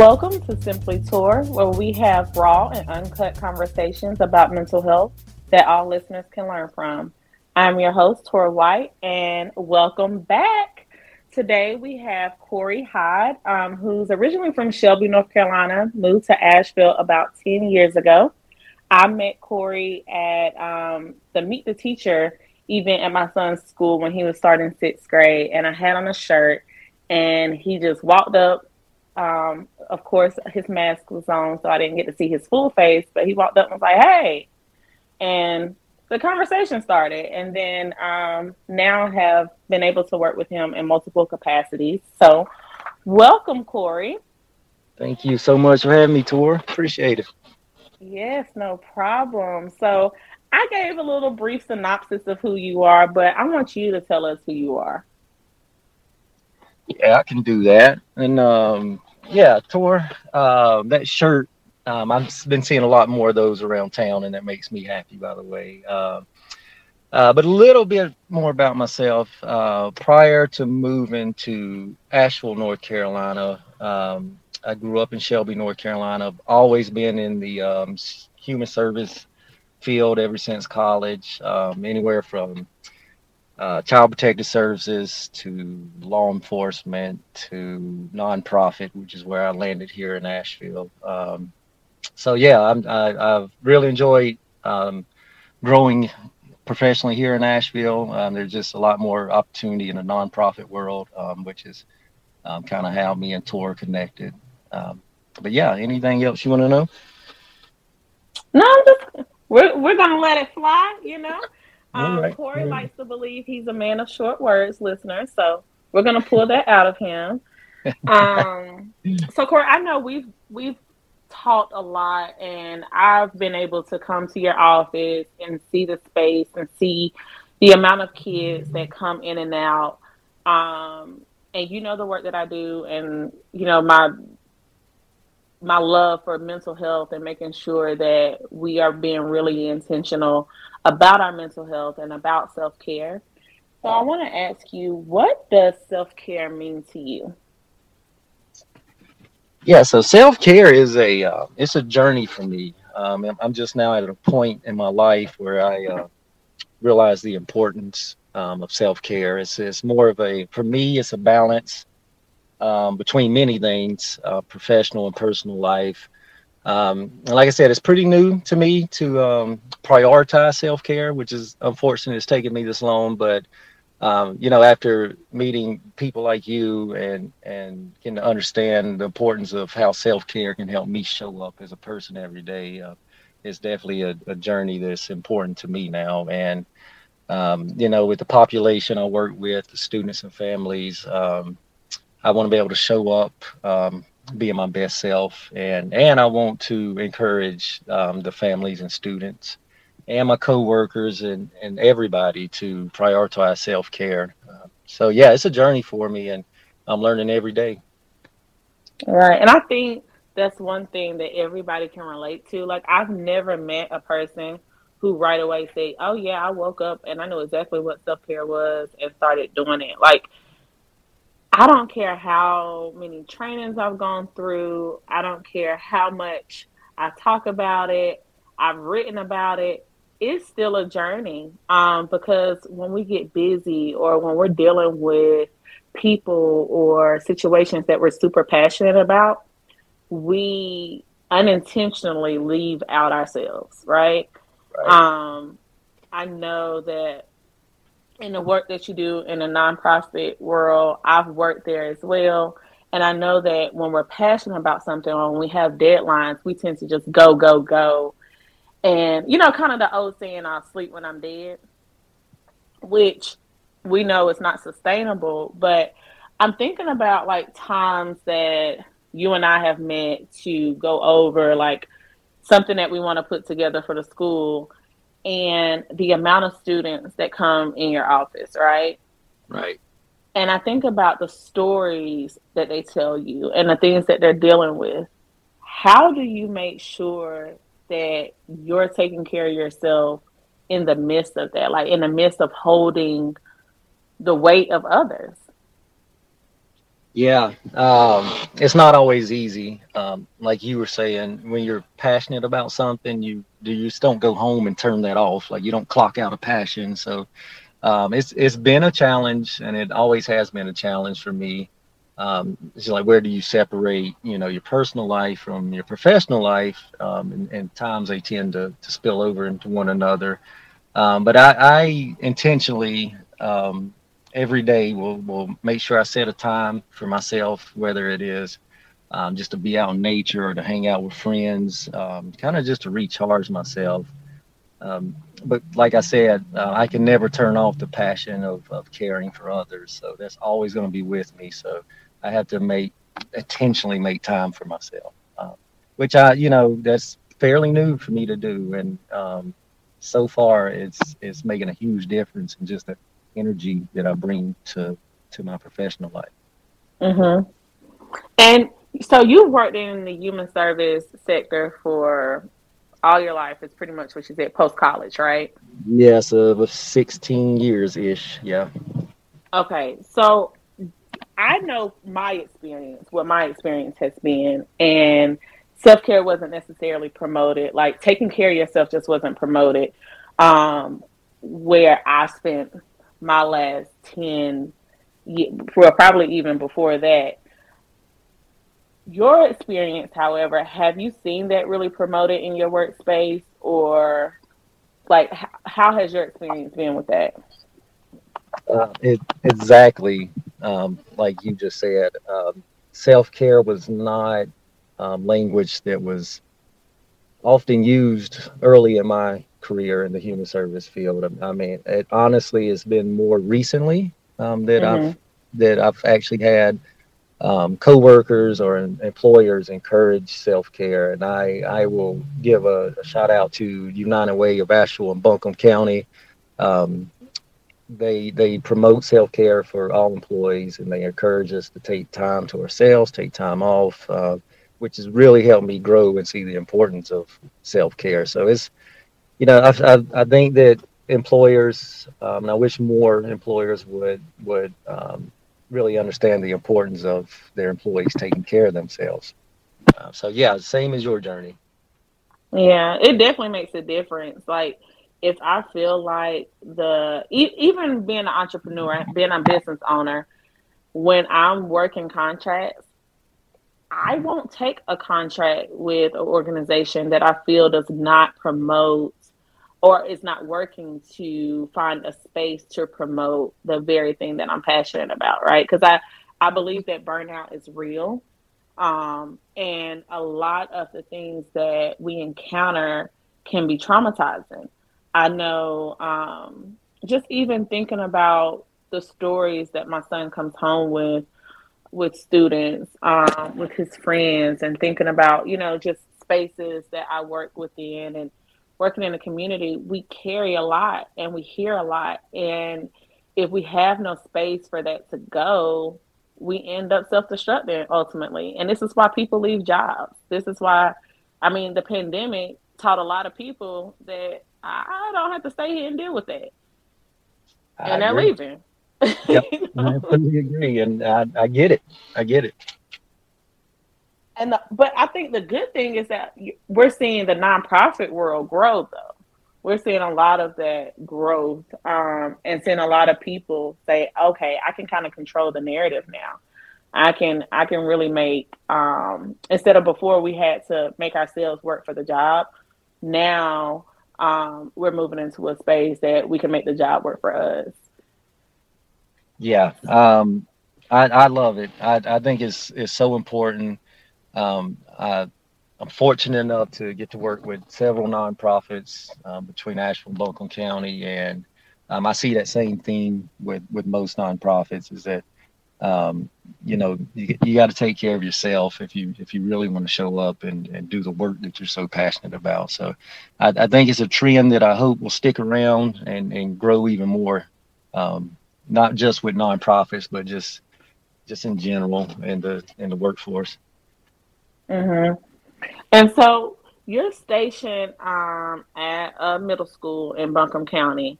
Welcome to Simply Tor, where we have raw and uncut conversations about mental health that all listeners can learn from. I'm your host, Tor White, and welcome back. Today we have Corry Hyde, who's originally from Shelby, North Carolina, moved to Asheville about 10 years ago. I met Corry at the Meet the Teacher event at my son's school when he was starting sixth grade, and I had on a shirt, and he just walked up. Of course, his mask was on, so I didn't get to see his full face, but he walked up and was like, hey, and the conversation started. And then now have been able to work with him in multiple capacities. So welcome, Corry. Thank you so much for having me, Tor. Appreciate it. Yes, no problem. So I gave a little brief synopsis of who you are, but I want you to tell us who you are. Yeah, I can do that. And Tor, that shirt, I've been seeing a lot more of those around town, and that makes me happy, by the way. But a little bit more about myself. Prior to moving to Asheville, North Carolina, I grew up in Shelby, North Carolina. I've always been in the human service field ever since college, anywhere from Child Protective Services to law enforcement to nonprofit, which is where I landed here in Asheville. I've really enjoyed growing professionally here in Asheville. There's just a lot more opportunity in the nonprofit world, which is kind of how me and Tor connected. Anything else you want to know? No, we're gonna let it fly, you know. Right. Corry likes to believe he's a man of short words, listeners, so we're going to pull that out of him. So, Corry, I know we've talked a lot, and I've been able to come to your office and see the space and see the amount of kids that come in and out. And you know the work that I do, and you know my love for mental health and making sure that we are being really intentional about our mental health and about self-care. So I want to ask you, what does self-care mean to you? Yeah, so self-care is it's a journey for me. I'm just now at a point in my life where I realize the importance of self-care. It's more of a, for me, it's a balance between many things, professional and personal life. And like I said, it's pretty new to me to prioritize self-care, which is unfortunate. It's taken me this long, but after meeting people like you and getting to understand the importance of how self-care can help me show up as a person every day, it's definitely a journey that's important to me now. And with the population I work with, the students and families, I want to be able to show up, being my best self, and I want to encourage the families and students and my co-workers and everybody to prioritize self-care. It's a journey for me, and I'm learning every day. Right, and I think that's one thing that everybody can relate to. Like, I've never met a person who right away say, oh yeah, I woke up and I knew exactly what self-care was and started doing it. Like, I don't care how many trainings I've gone through. I don't care how much I talk about it. I've written about it. It's still a journey, because when we get busy or when we're dealing with people or situations that we're super passionate about, we unintentionally leave out ourselves, right? I know that in the work that you do in the nonprofit world, I've worked there as well. And I know that when we're passionate about something or when we have deadlines, we tend to just go, go, go. And, kind of the old saying, I'll sleep when I'm dead, which we know is not sustainable. But I'm thinking about like times that you and I have met to go over like something that we want to put together for the school, and the amount of students that come in your office, right? Right. And I think about the stories that they tell you and the things that they're dealing with. How do you make sure that you're taking care of yourself in the midst of that, like in the midst of holding the weight of others? Yeah, it's not always easy. Like you were saying, when you're passionate about something, you just don't go home and turn that off. Like you don't clock out a passion. So it's been a challenge, and it always has been a challenge for me. It's like, where do you separate, your personal life from your professional life? And times they tend to spill over into one another. But I intentionally, every day we'll make sure I set a time for myself, whether it is just to be out in nature or to hang out with friends, kind of just to recharge myself. But like I said, I can never turn off the passion of caring for others. So that's always going to be with me. So I have to intentionally make time for myself, which that's fairly new for me to do. And so far it's making a huge difference in just the energy that I bring to my professional life. Mm-hmm. And so you worked in the human service sector for all your life, is pretty much what you said, post-college, right? Yes, 16 years-ish, yeah. Okay, so I know what my experience has been, and self-care wasn't necessarily promoted. Like, taking care of yourself just wasn't promoted, where I spent my last 10 years, well, probably even before that. Your experience, however, have you seen that really promoted in your workspace, or like how has your experience been with that? Exactly. Like you just said, self-care was not language that was often used early in my career in the human service field. I mean, it honestly has been more recently that I've actually had co-workers or employers encourage self-care. And I will give a shout out to United Way of Asheville and Buncombe County. They promote self-care for all employees, and they encourage us to take time to ourselves, take time off, which has really helped me grow and see the importance of self-care. So it's, I think that employers, and I wish more employers would really understand the importance of their employees taking care of themselves. So yeah, same as your journey. Yeah, it definitely makes a difference. Like if I feel like even being an entrepreneur, being a business owner, when I'm working contracts, I won't take a contract with an organization that I feel does not promote or is not working to find a space to promote the very thing that I'm passionate about, right? Because I believe that burnout is real. And a lot of the things that we encounter can be traumatizing. I know just even thinking about the stories that my son comes home with students, with his friends, and thinking about, just spaces that I work within and working in the community, we carry a lot and we hear a lot. And if we have no space for that to go, we end up self-destructing ultimately. And this is why people leave jobs. This is why, the pandemic taught a lot of people that I don't have to stay here and deal with that. And they're leaving. Yep. I completely agree. And I get it. But I think the good thing is that we're seeing the nonprofit world grow, though. We're seeing a lot of that growth and seeing a lot of people say, okay, I can kind of control the narrative now. I can really make, instead of before we had to make ourselves work for the job, now we're moving into a space that we can make the job work for us. Yeah, I love it. I think it's so important. I'm fortunate enough to get to work with several nonprofits between Asheville and Buncombe County, and I see that same theme with most nonprofits is that you got to take care of yourself if you really want to show up and do the work that you're so passionate about. So I think it's a trend that I hope will stick around and grow even more, not just with nonprofits, but just in general in the workforce. Mm-hmm. And so you're stationed at a middle school in Buncombe County.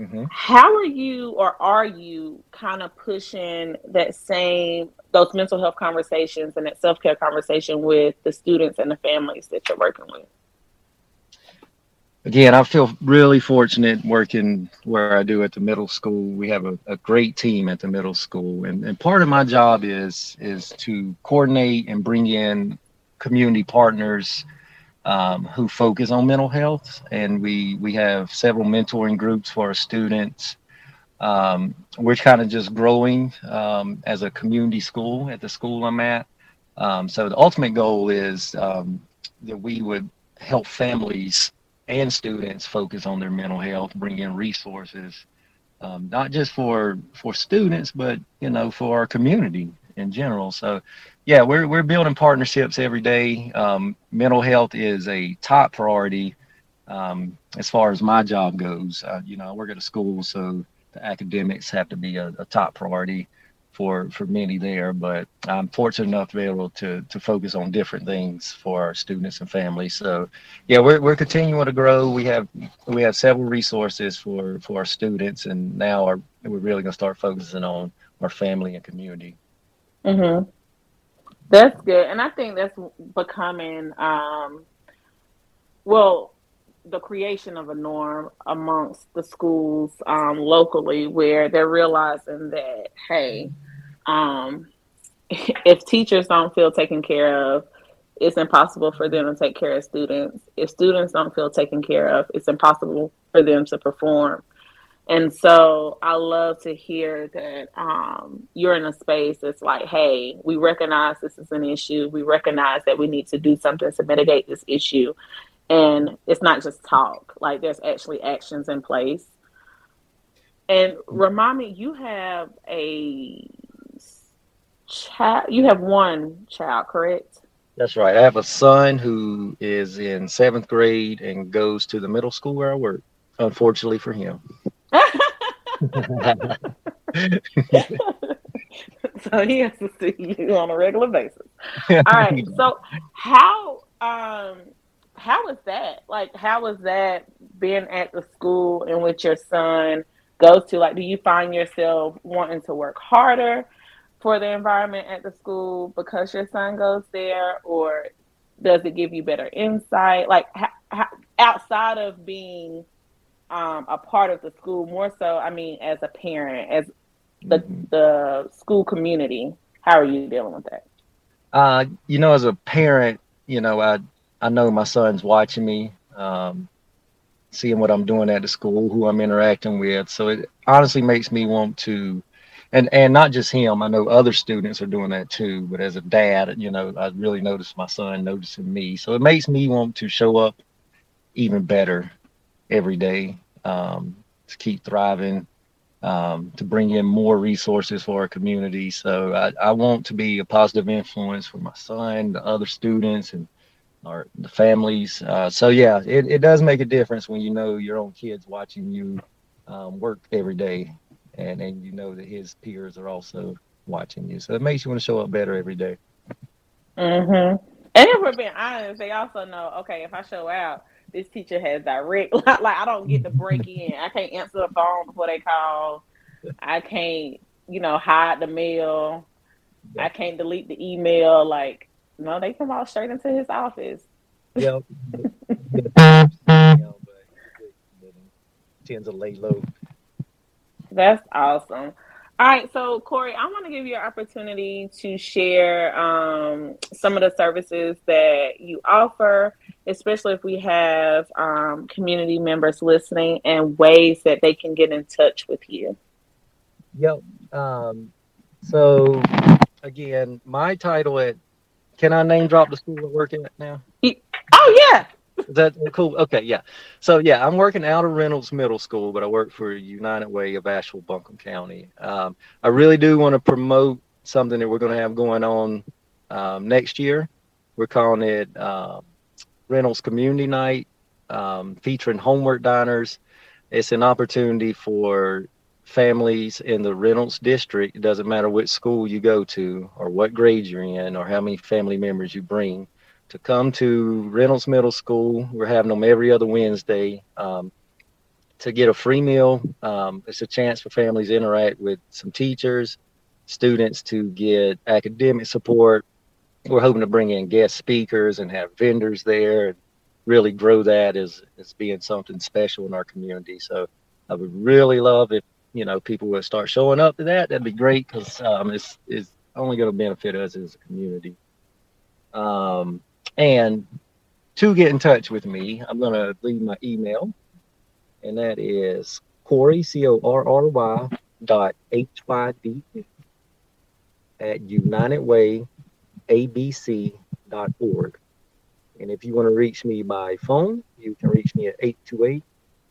Mm-hmm. How are you kind of pushing that same those mental health conversations and that self-care conversation with the students and the families that you're working with. Again, I feel really fortunate working where I do at the middle school. We have a great team at the middle school. And part of my job is to coordinate and bring in community partners who focus on mental health. And we have several mentoring groups for our students. We're kind of just growing as a community school at the school I'm at. So the ultimate goal is that we would help families and students focus on their mental health, bring in resources, not just for students, but, you know, for our community in general. So, yeah, we're building partnerships every day. Mental health is a top priority as far as my job goes. You know, I work at a school, so the academics have to be a top priority for many there. But I'm fortunate enough to be able to focus on different things for our students and families. So yeah, we're continuing to grow. We have several resources for our students, and now we're really gonna start focusing on our family and community. Mm-hmm. That's good, and I think that's becoming the creation of a norm amongst the schools locally, where they're realizing that, hey, if teachers don't feel taken care of, it's impossible for them to take care of students. If students don't feel taken care of, it's impossible for them to perform. And so I love to hear that you're in a space that's like, hey, we recognize this is an issue. We recognize that we need to do something to mitigate this issue. And it's not just talk, like there's actually actions in place. And remind me, you have one child, correct? That's right. I have a son who is in 7th grade and goes to the middle school where I work, unfortunately for him. So he has to see you on a regular basis. All right. So how was that? Like, how was that being at the school in which your son goes to? Like, do you find yourself wanting to work harder for the environment at the school because your son goes there, or does it give you better insight? Like, how, outside of being a part of the school, more so, I mean, as a parent, as the school community, how are you dealing with that? You know, as a parent, you know, I know my son's watching me, seeing what I'm doing at the school, who I'm interacting with. So it honestly makes me want to, and not just him, I know other students are doing that too, but as a dad, you know, I really notice my son noticing me. So it makes me want to show up even better every day, to keep thriving, to bring in more resources for our community. So I want to be a positive influence for my son, the other students, and or the families. So yeah, it does make a difference when you know your own kids watching you work every day, and you know that his peers are also watching you. So it makes you want to show up better every day. Mm-hmm. And if we're being honest, they also know, okay, if I show out, this teacher has direct, like I don't get to break in. I can't answer the phone before they call. I can't, you know, hide the mail. I can't delete the email. Like, no, they come out straight into his office. Yep. Tends to lay low. That's awesome. All right, so Corry, I want to give you an opportunity to share some of the services that you offer, especially if we have community members listening, and ways that they can get in touch with you. Yep. So, again, my title at... Can I name drop the school I work at now? Oh, yeah. Is that cool? Okay, yeah. So, yeah, I'm working out of Reynolds Middle School, but I work for United Way of Asheville, Buncombe County. I really do want to promote something that we're going to have going on next year. We're calling it Reynolds Community Night, featuring homework diners. It's an opportunity for families in the Reynolds district. It doesn't matter which school you go to or what grade you're in or how many family members you bring, to come to Reynolds Middle School. We're having them every other Wednesday to get a free meal. It's a chance for families to interact with some teachers, students to get academic support. We're hoping to bring in guest speakers and have vendors there and really grow that as being something special in our community. So I would really love if, you know, people would start showing up to that. That'd be great, because it's only going to benefit us as a community. And to get in touch with me, I'm going to leave my email, and that is Corry, Corry .HYD at UnitedWayABC.org. And if you want to reach me by phone, you can reach me at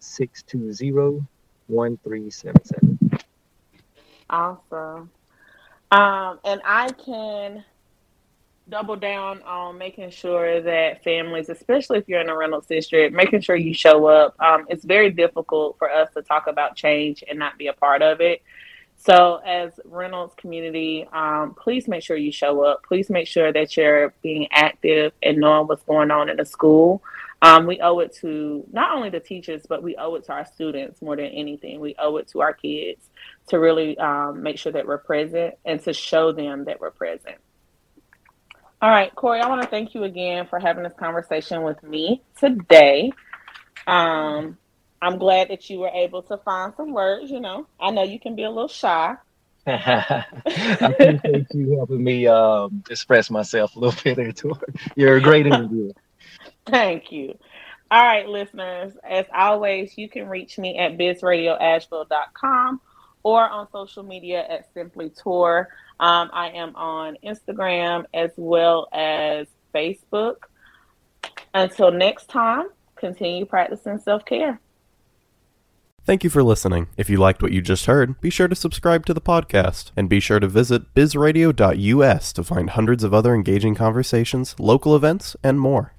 828-620-1377. Awesome. And I can double down on making sure that families, especially if you're in a Reynolds district, making sure you show up. It's very difficult for us to talk about change and not be a part of it. So as Reynolds community, please make sure you show up. Please make sure that you're being active and knowing what's going on in the school. We owe it to not only the teachers, but we owe it to our students more than anything. We owe it to our kids to really make sure that we're present and to show them that we're present. All right, Corry, I want to thank you again for having this conversation with me today. I'm glad that you were able to find some words, you know. I know you can be a little shy. I appreciate you helping me express myself a little bit there, Tor. You're a great interviewer. Thank you. All right, listeners, as always, you can reach me at bizradioasheville.com or on social media at Simply Tor. I am on Instagram as well as Facebook. Until next time, continue practicing self-care. Thank you for listening. If you liked what you just heard, be sure to subscribe to the podcast, and be sure to visit bizradio.us to find hundreds of other engaging conversations, local events, and more.